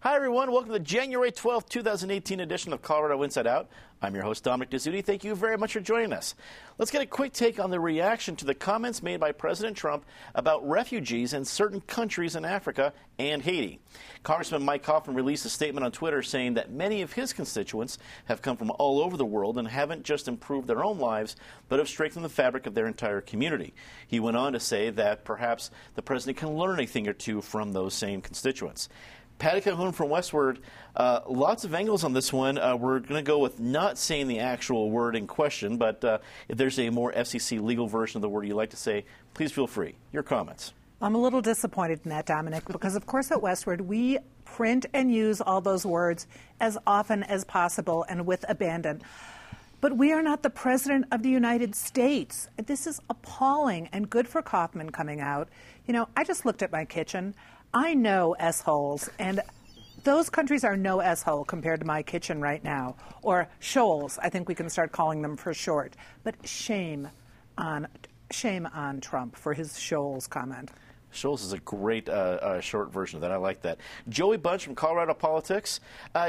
Hi, everyone. Welcome to the January 12, 2018 edition of Colorado Inside Out. I'm your host, Dominic DiZutti. Thank you very much for joining us. Let's get a quick take on the reaction to the comments made by President Trump about refugees in certain countries in Africa and Haiti. Congressman Mike Coffman released a statement on Twitter saying that many of his constituents have come from all over the world and haven't just improved their own lives, but have strengthened the fabric of their entire community. He went on to say that perhaps the president can learn a thing or two from those same constituents. Patty Calhoun from Westward, lots of angles on this one. We're going to go with not saying the actual word in question, but if there's a more FCC legal version of the word you'd like to say, please feel free. Your comments. I'm a little disappointed in that, Dominic, because, of course, at Westward, we print and use all those words as often as possible and with abandon. But we are not the President of the United States. This is appalling, and good for Coffman coming out. You know, I just looked at my kitchen. I know S-holes, and those countries are no S-hole compared to my kitchen right now, or shoals. I think we can start calling them for short. But shame on Trump for his shoals comment. Shoals is a great short version of that. I like that. Joey Bunch from Colorado Politics.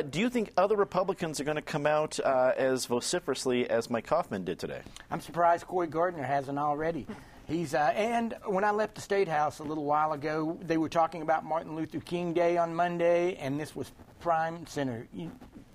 Do you think other Republicans are going to come out as vociferously as Mike Coffman did today? I'm surprised Cory Gardner hasn't already. He's and when I left the State House a little while ago, they were talking about Martin Luther King Day on Monday, and this was prime center.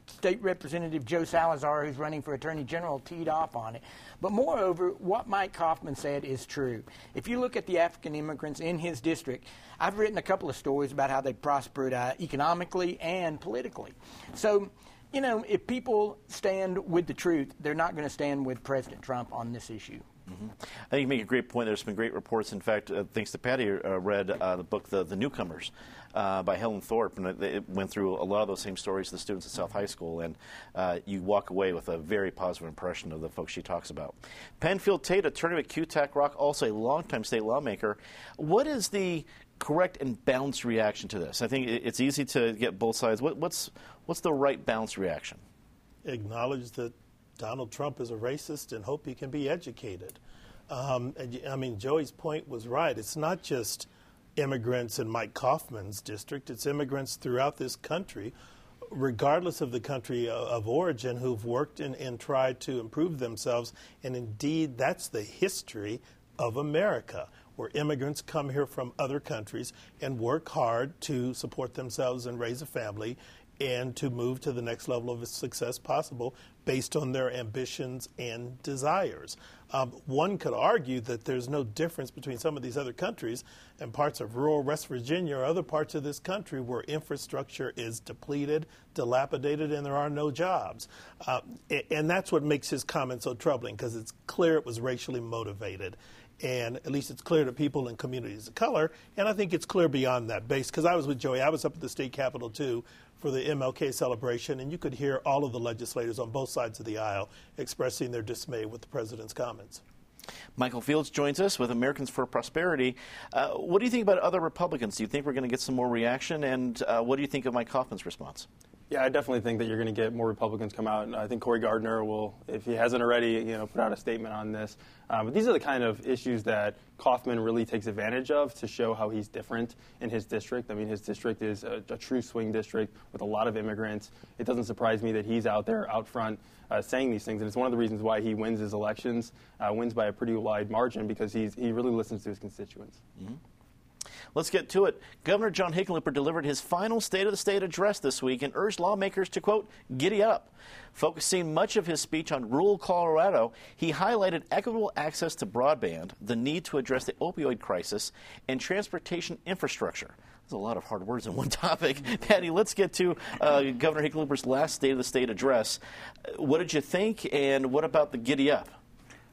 State Representative Joe Salazar, who's running for Attorney General, teed off on it. But moreover, what Mike Coffman said is true. If you look at the African immigrants in his district, I've written a couple of stories about how they prospered economically and politically. So, you know, if people stand with the truth, they're not going to stand with President Trump on this issue. Mm-hmm. I think you make a great point. There's been great reports. In fact, thanks to Patty, read the book The Newcomers by Helen Thorpe, and it went through a lot of those same stories to the students at South High School, and you walk away with a very positive impression of the folks she talks about. Penfield Tate, attorney with QTAC Rock, also a longtime state lawmaker. What is the correct and balanced reaction to this? I think it's easy to get both sides. What's the right balanced reaction? Acknowledge that Donald Trump is a racist and hope he can be educated. I mean, Joey's point was right. It's not just immigrants in Mike Coffman's district. It's immigrants throughout this country, regardless of the country of origin, who've worked and tried to improve themselves. And indeed, that's the history of America, where immigrants come here from other countries and work hard to support themselves and raise a family and to move to the next level of success possible based on their ambitions and desires. One could argue that there's no difference between some of these other countries and parts of rural West Virginia or other parts of this country where infrastructure is depleted, dilapidated, and there are no jobs. And that's what makes his comment so troubling, because it's clear it was racially motivated. And at least it's clear to people in communities of color. And I think it's clear beyond that base, because I was with Joey. I was up at the state capitol, too, for the MLK celebration, and you could hear all of the legislators on both sides of the aisle expressing their dismay with the president's comments. Michael Fields joins us with Americans for Prosperity. What do you think about other Republicans? Do you think we're going to get some more reaction? And what do you think of Mike Coffman's response? Yeah, I definitely think that you're going to get more Republicans come out, and I think Cory Gardner will, if he hasn't already, you know, put out a statement on this. But these are the kind of issues that Coffman really takes advantage of to show how he's different in his district. I mean, his district is a true swing district with a lot of immigrants. It doesn't surprise me that he's out there, out front, saying these things, and it's one of the reasons why he wins his elections, wins by a pretty wide margin, because he really listens to his constituents. Mm-hmm. Let's get to it. Governor John Hickenlooper delivered his final State of the State address this week and urged lawmakers to, quote, giddy up. Focusing much of his speech on rural Colorado, he highlighted equitable access to broadband, the need to address the opioid crisis, and transportation infrastructure. There's a lot of hard words in one topic. Patty, let's get to Governor Hickenlooper's last State of the State address. What did you think, and what about the giddy up?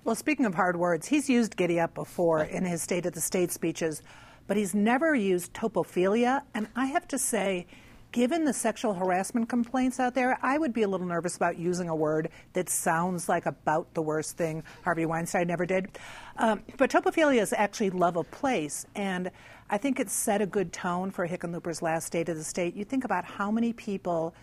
Well, speaking of hard words, he's used giddy up before in his State of the State speeches. but he's never used topophilia. And I have to say, given the sexual harassment complaints out there, I would be a little nervous about using a word that sounds like about the worst thing Harvey Weinstein never did. But topophilia is actually love of place, and I think it set a good tone for Hickenlooper's last State of the State. You think about how many people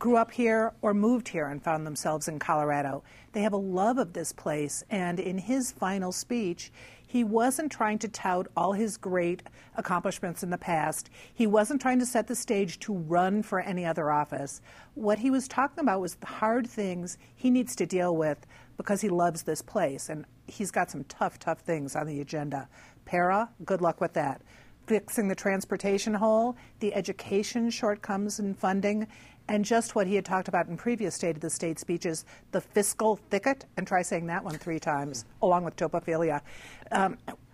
grew up here or moved here and found themselves in Colorado. They have a love of this place, and in his final speech, he wasn't trying to tout all his great accomplishments in the past. He wasn't trying to set the stage to run for any other office. What he was talking about was the hard things he needs to deal with because he loves this place, and he's got some tough, tough things on the agenda. Para, good luck with that. Fixing the transportation hole, the education shortcomings in funding, and just what he had talked about in previous State of the State speeches, the fiscal thicket, and try saying that one 3 times, along with topophilia.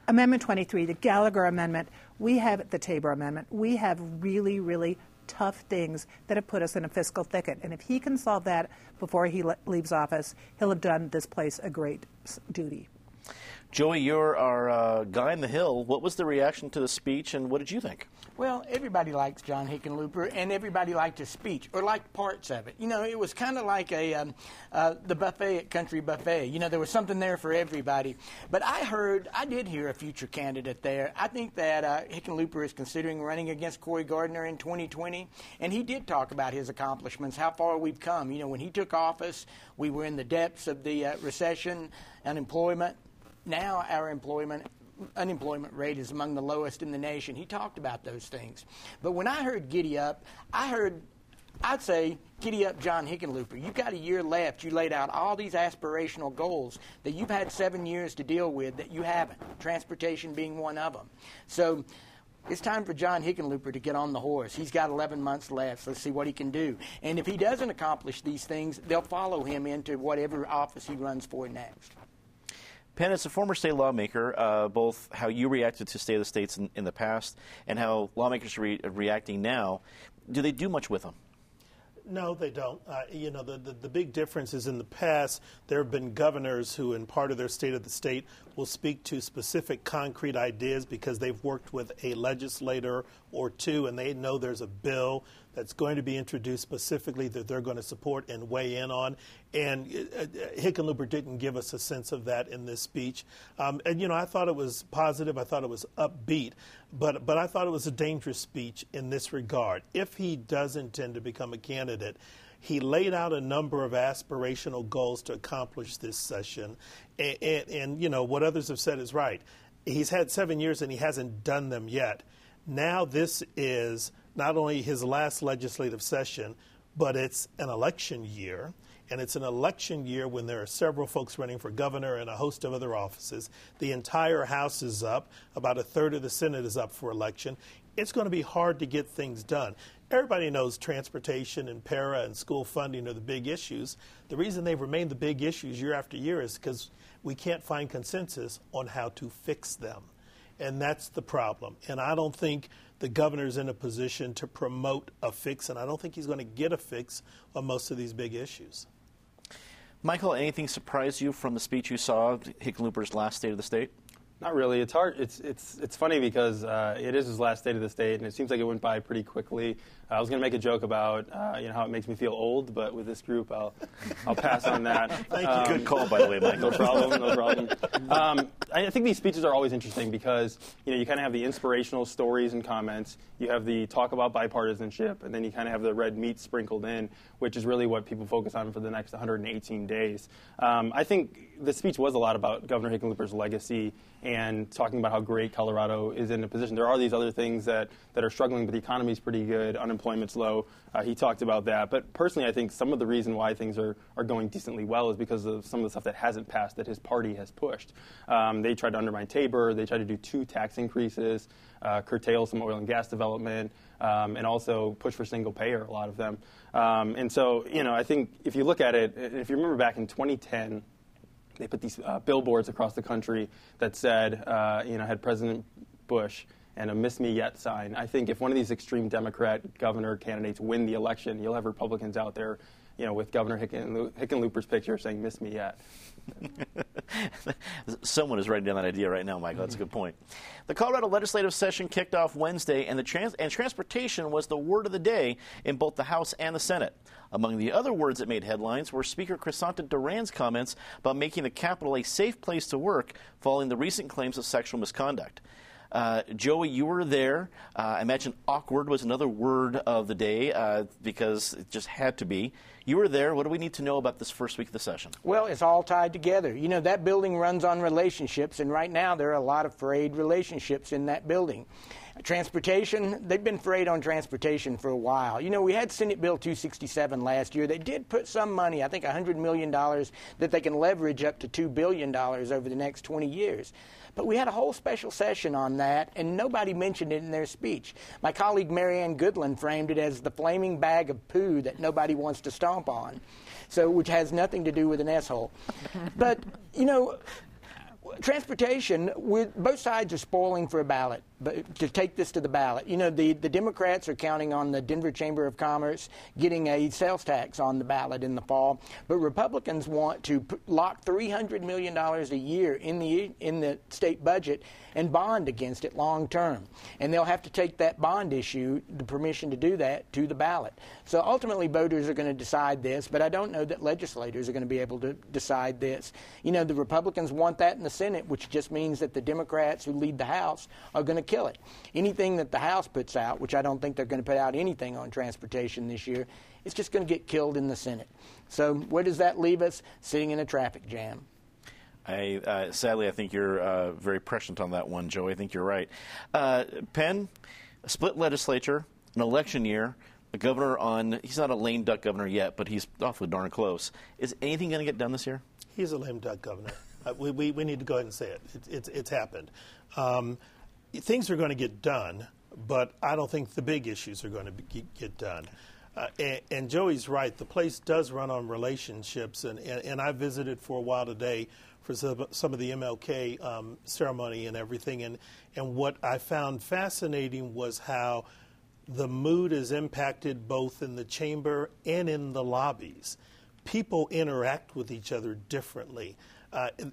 Amendment 23, the Gallagher Amendment, we have the Tabor Amendment. We have really, really tough things that have put us in a fiscal thicket. And if he can solve that before he leaves office, he'll have done this place a great duty. Joey, you're our guy on the Hill. What was the reaction to the speech, and what did you think? Well, everybody likes John Hickenlooper, and everybody liked his speech, or liked parts of it. You know, it was kind of like a the buffet at Country Buffet. You know, there was something there for everybody. But I did hear a future candidate there. I think that Hickenlooper is considering running against Cory Gardner in 2020, and he did talk about his accomplishments, how far we've come. You know, when he took office, we were in the depths of the recession, unemployment. Now our unemployment rate is among the lowest in the nation. He talked about those things. But when I heard giddy up, I'd say, giddy up, John Hickenlooper. You've got a year left. You laid out all these aspirational goals that you've had 7 years to deal with that you haven't, transportation being one of them. So it's time for John Hickenlooper to get on the horse. He's got 11 months left. Let's see what he can do. And if he doesn't accomplish these things, they'll follow him into whatever office he runs for next. Penn, as a former state lawmaker, both how you reacted to State of the States in the past and how lawmakers are reacting now, do they do much with them? No, they don't. You know, the big difference is in the past there have been governors who in part of their State of the State will speak to specific concrete ideas because they've worked with a legislator or two and they know there's a bill that's going to be introduced specifically that they're going to support and weigh in on. And Hickenlooper didn't give us a sense of that in this speech. And, you know, I thought it was positive. I thought it was upbeat. But I thought it was a dangerous speech in this regard. If he does intend to become a candidate, he laid out a number of aspirational goals to accomplish this session. And you know, what others have said is right. He's had 7 years and he hasn't done them yet. Now this is not only his last legislative session, but it's an election year. And it's an election year when there are several folks running for governor and a host of other offices. The entire House is up. About a third of the Senate is up for election. It's going to be hard to get things done. Everybody knows transportation and para and school funding are the big issues. The reason they remain the big issues year after year is because we can't find consensus on how to fix them. And that's the problem. And I don't think the governor's in a position to promote a fix, and I don't think he's going to get a fix on most of these big issues. Michael, anything surprised you from the speech you saw, Hickenlooper's last State of the State? Not really. It's hard. It's funny because it is his last State of the State, and it seems like it went by pretty quickly. I was going to make a joke about you know, how it makes me feel old, but with this group, I'll pass on that. Thank you. Good call, by the way, Mike. No problem. No problem. I think these speeches are always interesting because you know you kind of have the inspirational stories and comments. You have the talk about bipartisanship, and then you kind of have the red meat sprinkled in, which is really what people focus on for the next 118 days. I think the speech was a lot about Governor Hickenlooper's legacy and talking about how great Colorado is in a position. There are these other things that are struggling, but the economy's pretty good, unemployment's low. He talked about that. But personally, I think some of the reason why things are going decently well is because of some of the stuff that hasn't passed that his party has pushed. They tried to undermine Tabor. They tried to do 2 tax increases, curtail some oil and gas development, and also push for single payer, a lot of them. And so, you know, I think if you look at it, if you remember back in 2010, they put these billboards across the country that said, you know, had President Bush and a miss me yet sign. I think if one of these extreme Democrat governor candidates win the election, you'll have Republicans out there you know, with Governor Hickenlooper's picture saying, "Miss me yet." Someone is writing down that idea right now, Michael. That's a good point. The Colorado legislative session kicked off Wednesday, and transportation was the word of the day in both the House and the Senate. Among the other words that made headlines were Speaker Chrysanthi Duran's comments about making the Capitol a safe place to work following the recent claims of sexual misconduct. Joey, you were there. I imagine awkward was another word of the day because it just had to be. You were there. What do we need to know about this first week of the session? Well, it's all tied together. You know, that building runs on relationships, and right now there are a lot of frayed relationships in that building. Transportation, they've been frayed on transportation for a while. You know, we had Senate Bill 267 last year. They did put some money, I think $100 million, that they can leverage up to $2 billion over the next 20 years. But we had a whole special session on that, and nobody mentioned it in their speech. My colleague Marianne Goodland framed it as the flaming bag of poo that nobody wants to stomp on, so which has nothing to do with an asshole. But, you know, transportation, both sides are spoiling for a ballot, but to take this to the ballot. You know, the Democrats are counting on the Denver Chamber of Commerce getting a sales tax on the ballot in the fall, but Republicans want to lock $300 million a year in the state budget and bond against it long term. And they'll have to take that bond issue, the permission to do that, to the ballot. So ultimately voters are going to decide this, but I don't know that legislators are going to be able to decide this. You know, the Republicans want that in the Senate, which just means that the Democrats who lead the House are going to kill it. Anything that the House puts out, which I don't think they're going to put out anything on transportation this year, it's just going to get killed in the Senate. So where does that leave us? Sitting in a traffic jam. Sadly, I think you're very prescient on that one, Joe. I think you're right. Penn, a split legislature, an election year, a governor on, he's not a lame duck governor yet, but he's awfully darn close. Is anything going to get done this year? He's a lame duck governor. We need to go ahead and say it. It's happened. Things are going to get done, but I don't think the big issues are going to get done. And Joey's right. The place does run on relationships. And I visited for a while today for some of the MLK ceremony and everything. And what I found fascinating was how the mood is impacted both in the chamber and in the lobbies. People interact with each other differently.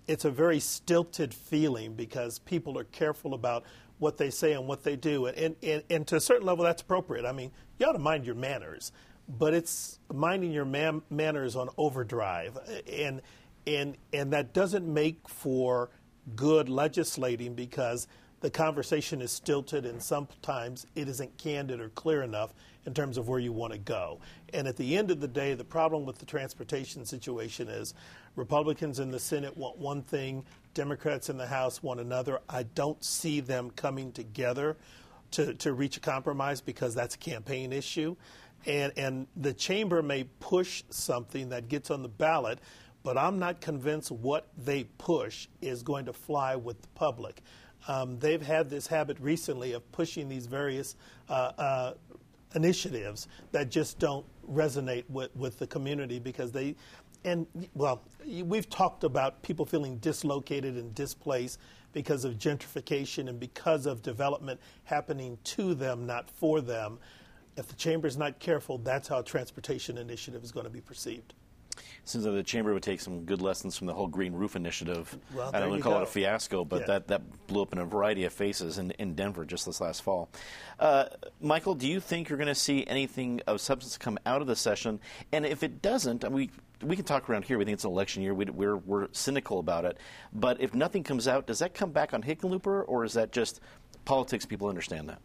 It's a very stilted feeling because people are careful about what they say and what they do. And to a certain level, that's appropriate. I mean, you ought to mind your manners, but it's minding your manners on overdrive. And that doesn't make for good legislating because the conversation is stilted and sometimes it isn't candid or clear enough in terms of where you want to go. And at the end of the day, the problem with the transportation situation is Republicans in the Senate want one thing, Democrats in the House want another. I don't see them coming together to reach a compromise because that's a campaign issue. And the chamber may push something that gets on the ballot, but I'm not convinced what they push is going to fly with the public. They've had this habit recently of pushing these various initiatives that just don't resonate with the community because they, and well, we've talked about people feeling dislocated and displaced because of gentrification and because of development happening to them, not for them. If the chamber's not careful, that's how a transportation initiative is going to be perceived. Seems like the chamber would take some good lessons from the whole green roof initiative. Well, I don't want to call it a fiasco, but yeah, that blew up in a variety of faces in Denver just this last fall. Michael, do you think you're going to see anything of substance come out of the session? And if it doesn't, I mean, we can talk around here. We think it's an election year. We're cynical about it. But if nothing comes out, does that come back on Hickenlooper, or is that just politics? People understand that.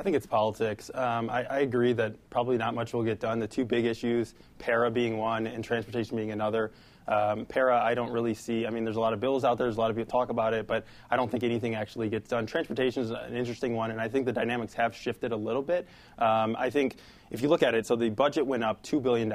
I think it's politics. I agree that probably not much will get done. The two big issues, para being one and transportation being another. Para, I don't really see. I mean, there's a lot of bills out there. There's a lot of people talk about it, but I don't think anything actually gets done. Transportation is an interesting one, and I think the dynamics have shifted a little bit. I think if you look at it, so the budget went up $2 billion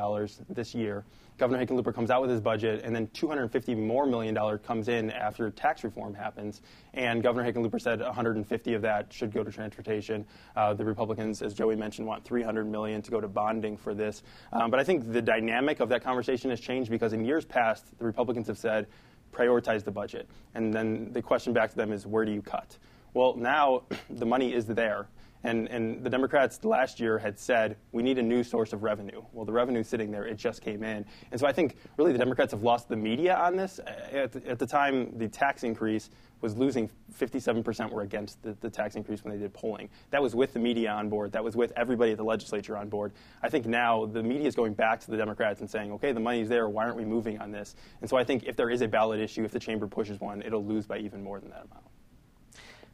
this year. Governor Hickenlooper comes out with his budget, and then $250 million more comes in after tax reform happens. And Governor Hickenlooper said 150 of that should go to transportation. The Republicans, as Joey mentioned, want $300 million to go to bonding for this. But I think the dynamic of that conversation has changed because in years past, the Republicans have said, prioritize the budget. And then the question back to them is, where do you cut? Well, now the money is there. And the Democrats last year had said, we need a new source of revenue. Well, the revenue's sitting there. It just came in. And so I think, really, the Democrats have lost the media on this. At the time, the tax increase was losing 57% were against the tax increase when they did polling. That was with the media on board. That was with everybody at the legislature on board. I think now the media is going back to the Democrats and saying, okay, the money's there. Why aren't we moving on this? And so I think if there is a ballot issue, if the chamber pushes one, it'll lose by even more than that amount.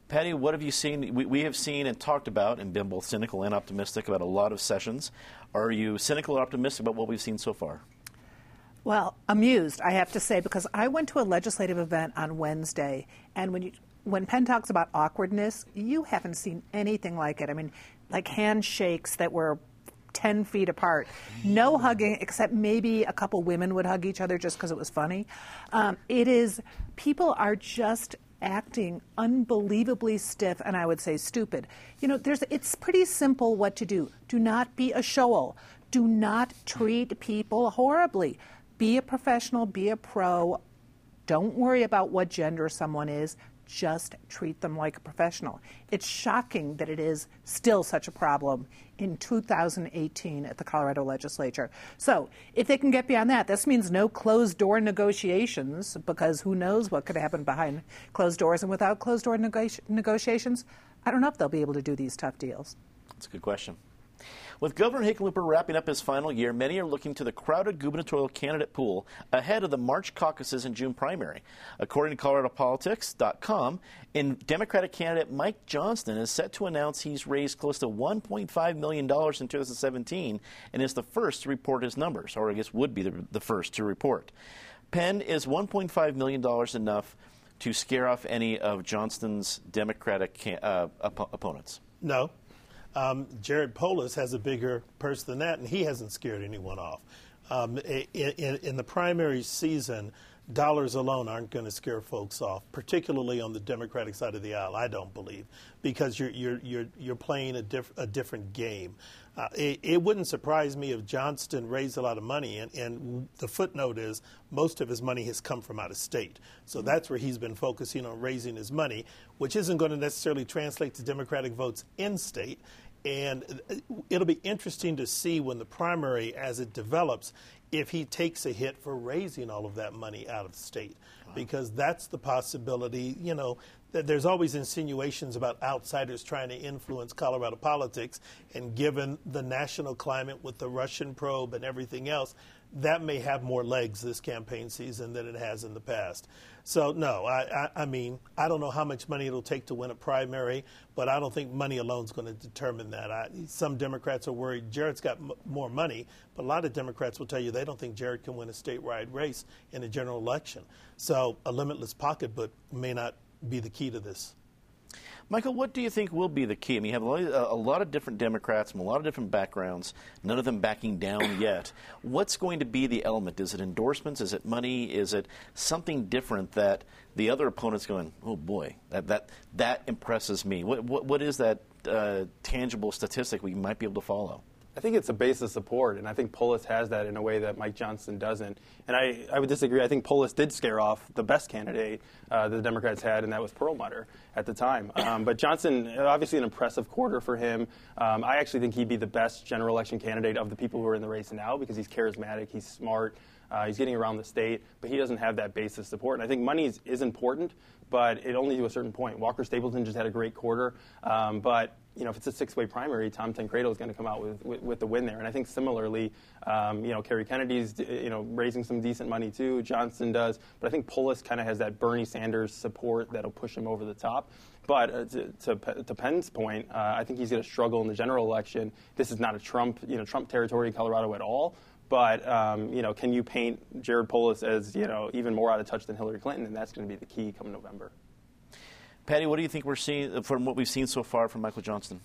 Patty, what have you seen? We have seen and talked about and been both cynical and optimistic about a lot of sessions. Are you cynical or optimistic about what we've seen so far? Well, amused, I have to say, because I went to a legislative event on Wednesday, and when Penn talks about awkwardness, you haven't seen anything like it. I mean, like handshakes that were 10 feet apart. No hugging, except maybe a couple women would hug each other just because it was funny. People are just acting unbelievably stiff, and I would say stupid. You know, it's pretty simple what to do. Do not be a shoal. Do not treat people horribly. Be a professional, be a pro. Don't worry about what gender someone is. Just treat them like a professional. It's shocking that it is still such a problem in 2018 at the Colorado legislature. So if they can get beyond that, this means no closed-door negotiations, because who knows what could happen behind closed doors. And without closed-door negotiations, I don't know if they'll be able to do these tough deals. That's a good question. With Governor Hickenlooper wrapping up his final year, many are looking to the crowded gubernatorial candidate pool ahead of the March caucuses and June primary. According to ColoradoPolitics.com, Democratic candidate Mike Johnston is set to announce he's raised close to $1.5 million in 2017 and is the first to report his numbers, or I guess would be the first to report. Penn, is $1.5 million enough to scare off any of Johnston's Democratic opponents? No. Jared Polis has a bigger purse than that, and he hasn't scared anyone off. In the primary season, dollars alone aren't going to scare folks off, particularly on the Democratic side of the aisle, I don't believe, because you're playing a different game. It wouldn't surprise me if Johnston raised a lot of money, and the footnote is most of his money has come from out of state. So that's where he's been focusing on raising his money, which isn't going to necessarily translate to Democratic votes in state. And it'll be interesting to see when the primary, as it develops, if he takes a hit for raising all of that money out of state. Wow. Because that's the possibility, you know, that there's always insinuations about outsiders trying to influence Colorado politics. And given the national climate with the Russian probe and everything else, that may have more legs this campaign season than it has in the past. So, no, I mean, I don't know how much money it'll take to win a primary, but I don't think money alone is going to determine that. Some Democrats are worried Jared's got more money, but a lot of Democrats will tell you they don't think Jared can win a statewide race in a general election. So a limitless pocketbook may not be the key to this. Michael, what do you think will be the key? I mean, you have a lot of different Democrats from a lot of different backgrounds, none of them backing down yet. What's going to be the element? Is it endorsements? Is it money? Is it something different that the other opponent's going, oh, boy, that impresses me? What is that tangible statistic we might be able to follow? I think it's a base of support, and I think Polis has that in a way that Mike Johnston doesn't. And I would disagree. I think Polis did scare off the best candidate the Democrats had, and that was Perlmutter at the time. But Johnston, obviously an impressive quarter for him. I actually think he'd be the best general election candidate of the people who are in the race now because he's charismatic, he's smart, he's getting around the state, but he doesn't have that base of support. And I think money is important, but it only to a certain point. Walker Stapleton just had a great quarter, but you know, if it's a six-way primary, Tom Tancredo is going to come out with the win there. And I think similarly, you know, Kerry Kennedy's, you know, raising some decent money too. Johnston does. But I think Polis kind of has that Bernie Sanders support that'll push him over the top. But to Penn's point, I think he's going to struggle in the general election. This is not a Trump territory in Colorado at all. But, you know, can you paint Jared Polis as, you know, even more out of touch than Hillary Clinton? And that's going to be the key come November. Patty, what do you think we're seeing from what we've seen so far from Michael Johnston?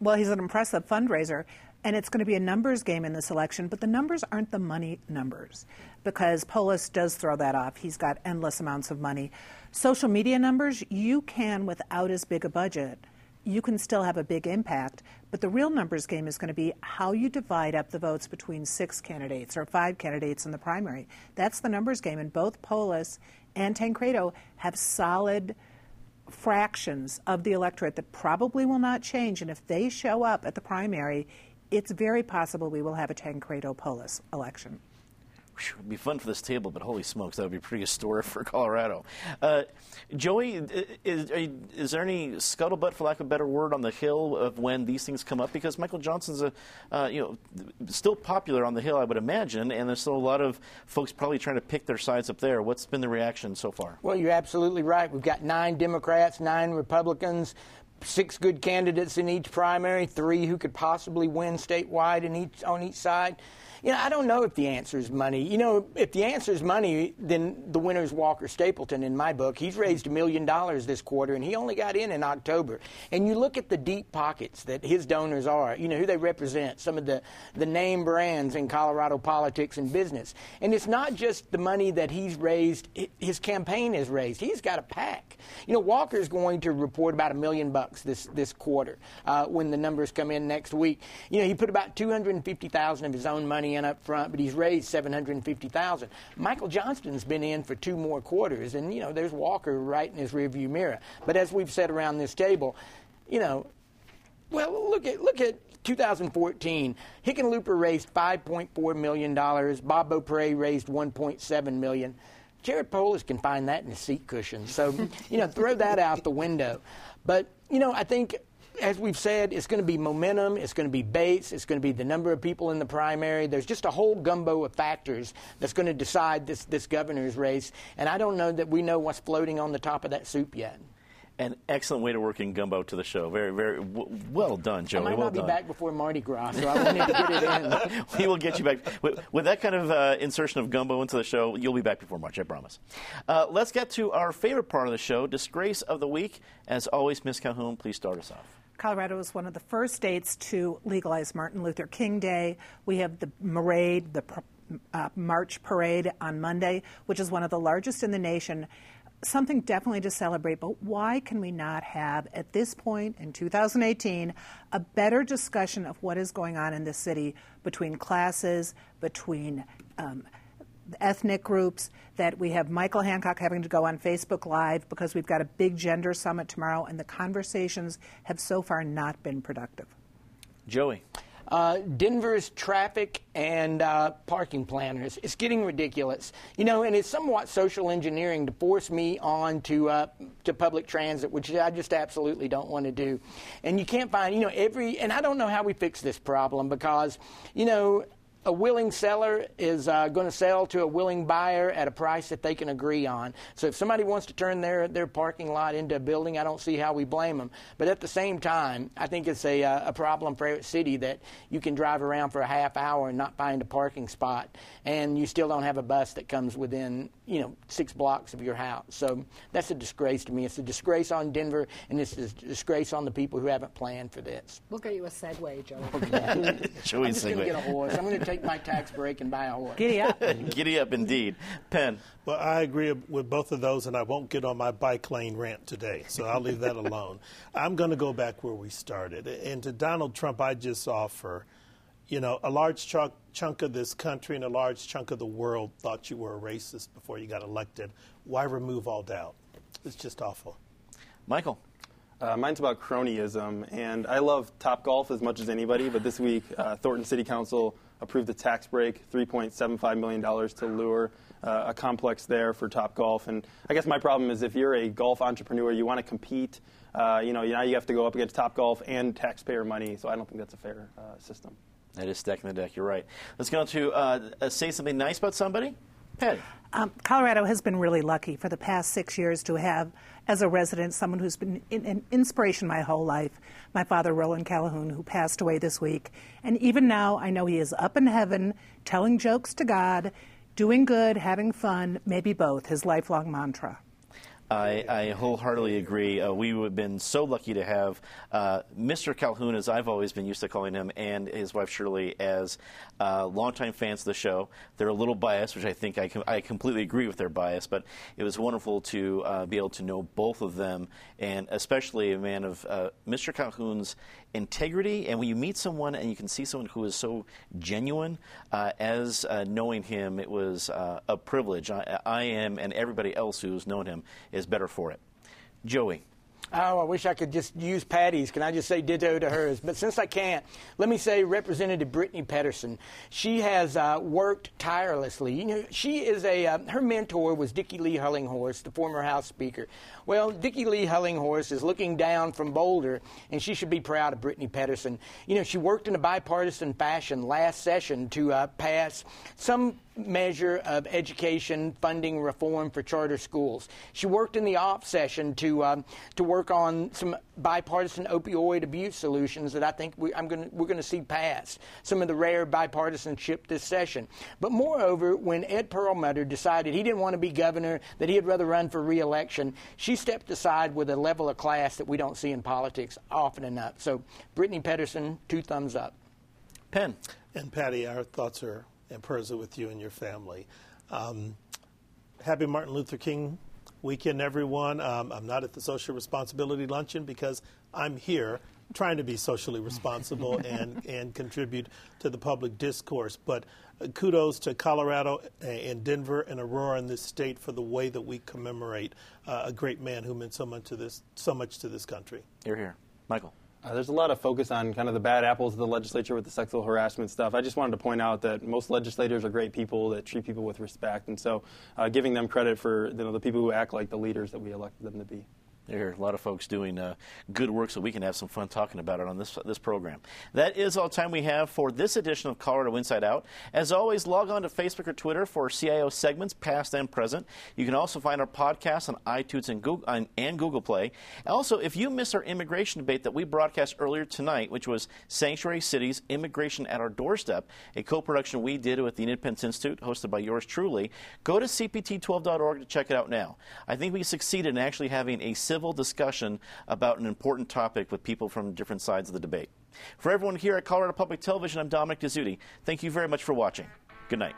Well, he's an impressive fundraiser, and it's going to be a numbers game in this election, but the numbers aren't the money numbers because Polis does throw that off. He's got endless amounts of money. Social media numbers, you can, without as big a budget, you can still have a big impact, but the real numbers game is going to be how you divide up the votes between 6 candidates or 5 candidates in the primary. That's the numbers game, and both Polis and Tancredo have solid fractions of the electorate that probably will not change, and if they show up at the primary, it's very possible we will have a Tancredo-Polis election. It would be fun for this table, but holy smokes, that would be pretty historic for Colorado. Joey, is there any scuttlebutt, for lack of a better word, on the Hill of when these things come up? Because Michael Johnson's still popular on the Hill, I would imagine, and there's still a lot of folks probably trying to pick their sides up there. What's been the reaction so far? Well, you're absolutely right. We've got 9 Democrats, 9 Republicans, 6 good candidates in each primary, 3 who could possibly win statewide on each side. You know, I don't know if the answer is money. You know, if the answer is money, then the winner is Walker Stapleton in my book. He's raised $1 million this quarter, and he only got in October. And you look at the deep pockets that his donors are, you know, who they represent, some of the name brands in Colorado politics and business. And it's not just the money that he's raised, his campaign has raised. He's got a PAC. You know, Walker's going to report about $1 million this quarter when the numbers come in next week. You know, he put about $250,000 of his own money in up front, but he's raised $750,000. Michael Johnston's been in for 2 more quarters, and, you know, there's Walker right in his rearview mirror. But as we've said around this table, you know, well, look at 2014. Hickenlooper raised $5.4 million. Bob Beaupre raised $1.7 million. Jared Polis can find that in his seat cushion. So, you know, throw that out the window. But, you know, I think, as we've said, it's going to be momentum, it's going to be Bates, it's going to be the number of people in the primary. There's just a whole gumbo of factors that's going to decide this governor's race, and I don't know that we know what's floating on the top of that soup yet. An excellent way to work in gumbo to the show. Very, very well done, Joey. I might not be back before Mardi Gras, so I wanted to get it in. We will get you back. With that kind of insertion of gumbo into the show, you'll be back before March, I promise. Let's get to our favorite part of the show, Disgrace of the Week. As always, Ms. Calhoun, please start us off. Colorado is one of the first states to legalize Martin Luther King Day. We have the parade, the March Parade on Monday, which is one of the largest in the nation. Something definitely to celebrate, but why can we not have, at this point in 2018, a better discussion of what is going on in this city between classes, between ethnic groups, that we have Michael Hancock having to go on Facebook Live because we've got a big gender summit tomorrow, and the conversations have so far not been productive. Joey. Denver's traffic and parking planners. It's getting ridiculous. You know, and it's somewhat social engineering to force me on to public transit, which I just absolutely don't want to do. And you can't find, you know, and I don't know how we fix this problem because, you know, a willing seller is going to sell to a willing buyer at a price that they can agree on. So if somebody wants to turn their parking lot into a building, I don't see how we blame them. But at the same time, I think it's a problem for a city that you can drive around for a half hour and not find a parking spot, and you still don't have a bus that comes within, you know, 6 blocks of your house. So that's a disgrace to me. It's a disgrace on Denver, and it's a disgrace on the people who haven't planned for this. We'll get you a Segway, Joey. Okay. Joey, I'm just going to get a horse. I'm going to take my tax break and buy a horse. Giddy up. Giddy up, indeed. Penn. Well, I agree with both of those, and I won't get on my bike lane rant today, so I'll leave that alone. I'm going to go back where we started. And to Donald Trump, I just offer, you know, a large chunk of this country and a large chunk of the world thought you were a racist before you got elected. Why remove all doubt? It's just awful. Michael. Mine's about cronyism, and I love Topgolf as much as anybody, but this week Thornton City Council approved the tax break, $3.75 million to lure a complex there for Topgolf. And I guess my problem is if you're a golf entrepreneur, you want to compete, you know, now you have to go up against Topgolf and taxpayer money, so I don't think that's a fair system. That is stacking the deck, you're right. Let's go to say something nice about somebody. Patty. Colorado has been really lucky for the past 6 years to have, as a resident, someone who's been an inspiration my whole life, my father, Roland Calhoun, who passed away this week. And even now, I know he is up in heaven, telling jokes to God, doing good, having fun, maybe both, his lifelong mantra. I wholeheartedly agree. We have been so lucky to have Mr. Calhoun, as I've always been used to calling him, and his wife Shirley as longtime fans of the show. They're a little biased, which I think I completely agree with their bias, but it was wonderful to be able to know both of them, and especially a man of Mr. Calhoun's integrity. And when you meet someone and you can see someone who is so genuine, as knowing him, it was a privilege. I am, and everybody else who's known him is better for it. Joey. Oh, I wish I could just use Patty's. Can I just say ditto to hers? But since I can't, let me say Representative Brittany Pettersen. She has worked tirelessly. You know, she is a her mentor was Dickey Lee Hullinghorst, the former House Speaker. Well, Dickey Lee Hullinghorst is looking down from Boulder, and she should be proud of Brittany Pettersen. You know, she worked in a bipartisan fashion last session to pass some measure of education funding reform for charter schools. She worked in the off session to work on some bipartisan opioid abuse solutions that I think we're going to see passed, some of the rare bipartisanship this session. But moreover, when Ed Perlmutter decided he didn't want to be governor, that he'd rather run for re-election, she stepped aside with a level of class that we don't see in politics often enough. So Brittany Pettersen, two thumbs up. Penn. And Patty, our thoughts are and prayers with you and your family. Happy Martin Luther King weekend, everyone. I'm not at the social responsibility luncheon because I'm here trying to be socially responsible and contribute to the public discourse. But kudos to Colorado and Denver and Aurora in this state for the way that we commemorate a great man who meant so much to this country. You're here. Michael. There's a lot of focus on kind of the bad apples of the legislature with the sexual harassment stuff. I just wanted to point out that most legislators are great people that treat people with respect, and so giving them credit for the people who act like the leaders that we elected them to be. There are a lot of folks doing good work, so we can have some fun talking about it on this program. That is all the time we have for this edition of Colorado Inside Out. As always, log on to Facebook or Twitter for CIO segments, past and present. You can also find our podcast on iTunes and Google Play. Also, if you missed our immigration debate that we broadcast earlier tonight, which was Sanctuary Cities, Immigration at Our Doorstep, a co-production we did with the Independence Institute, hosted by yours truly, go to CPT12.org to check it out now. I think we succeeded in actually having a civil discussion about an important topic with people from different sides of the debate. For everyone here at Colorado Public Television, I'm Dominic DiZutti. Thank you very much for watching. Good night.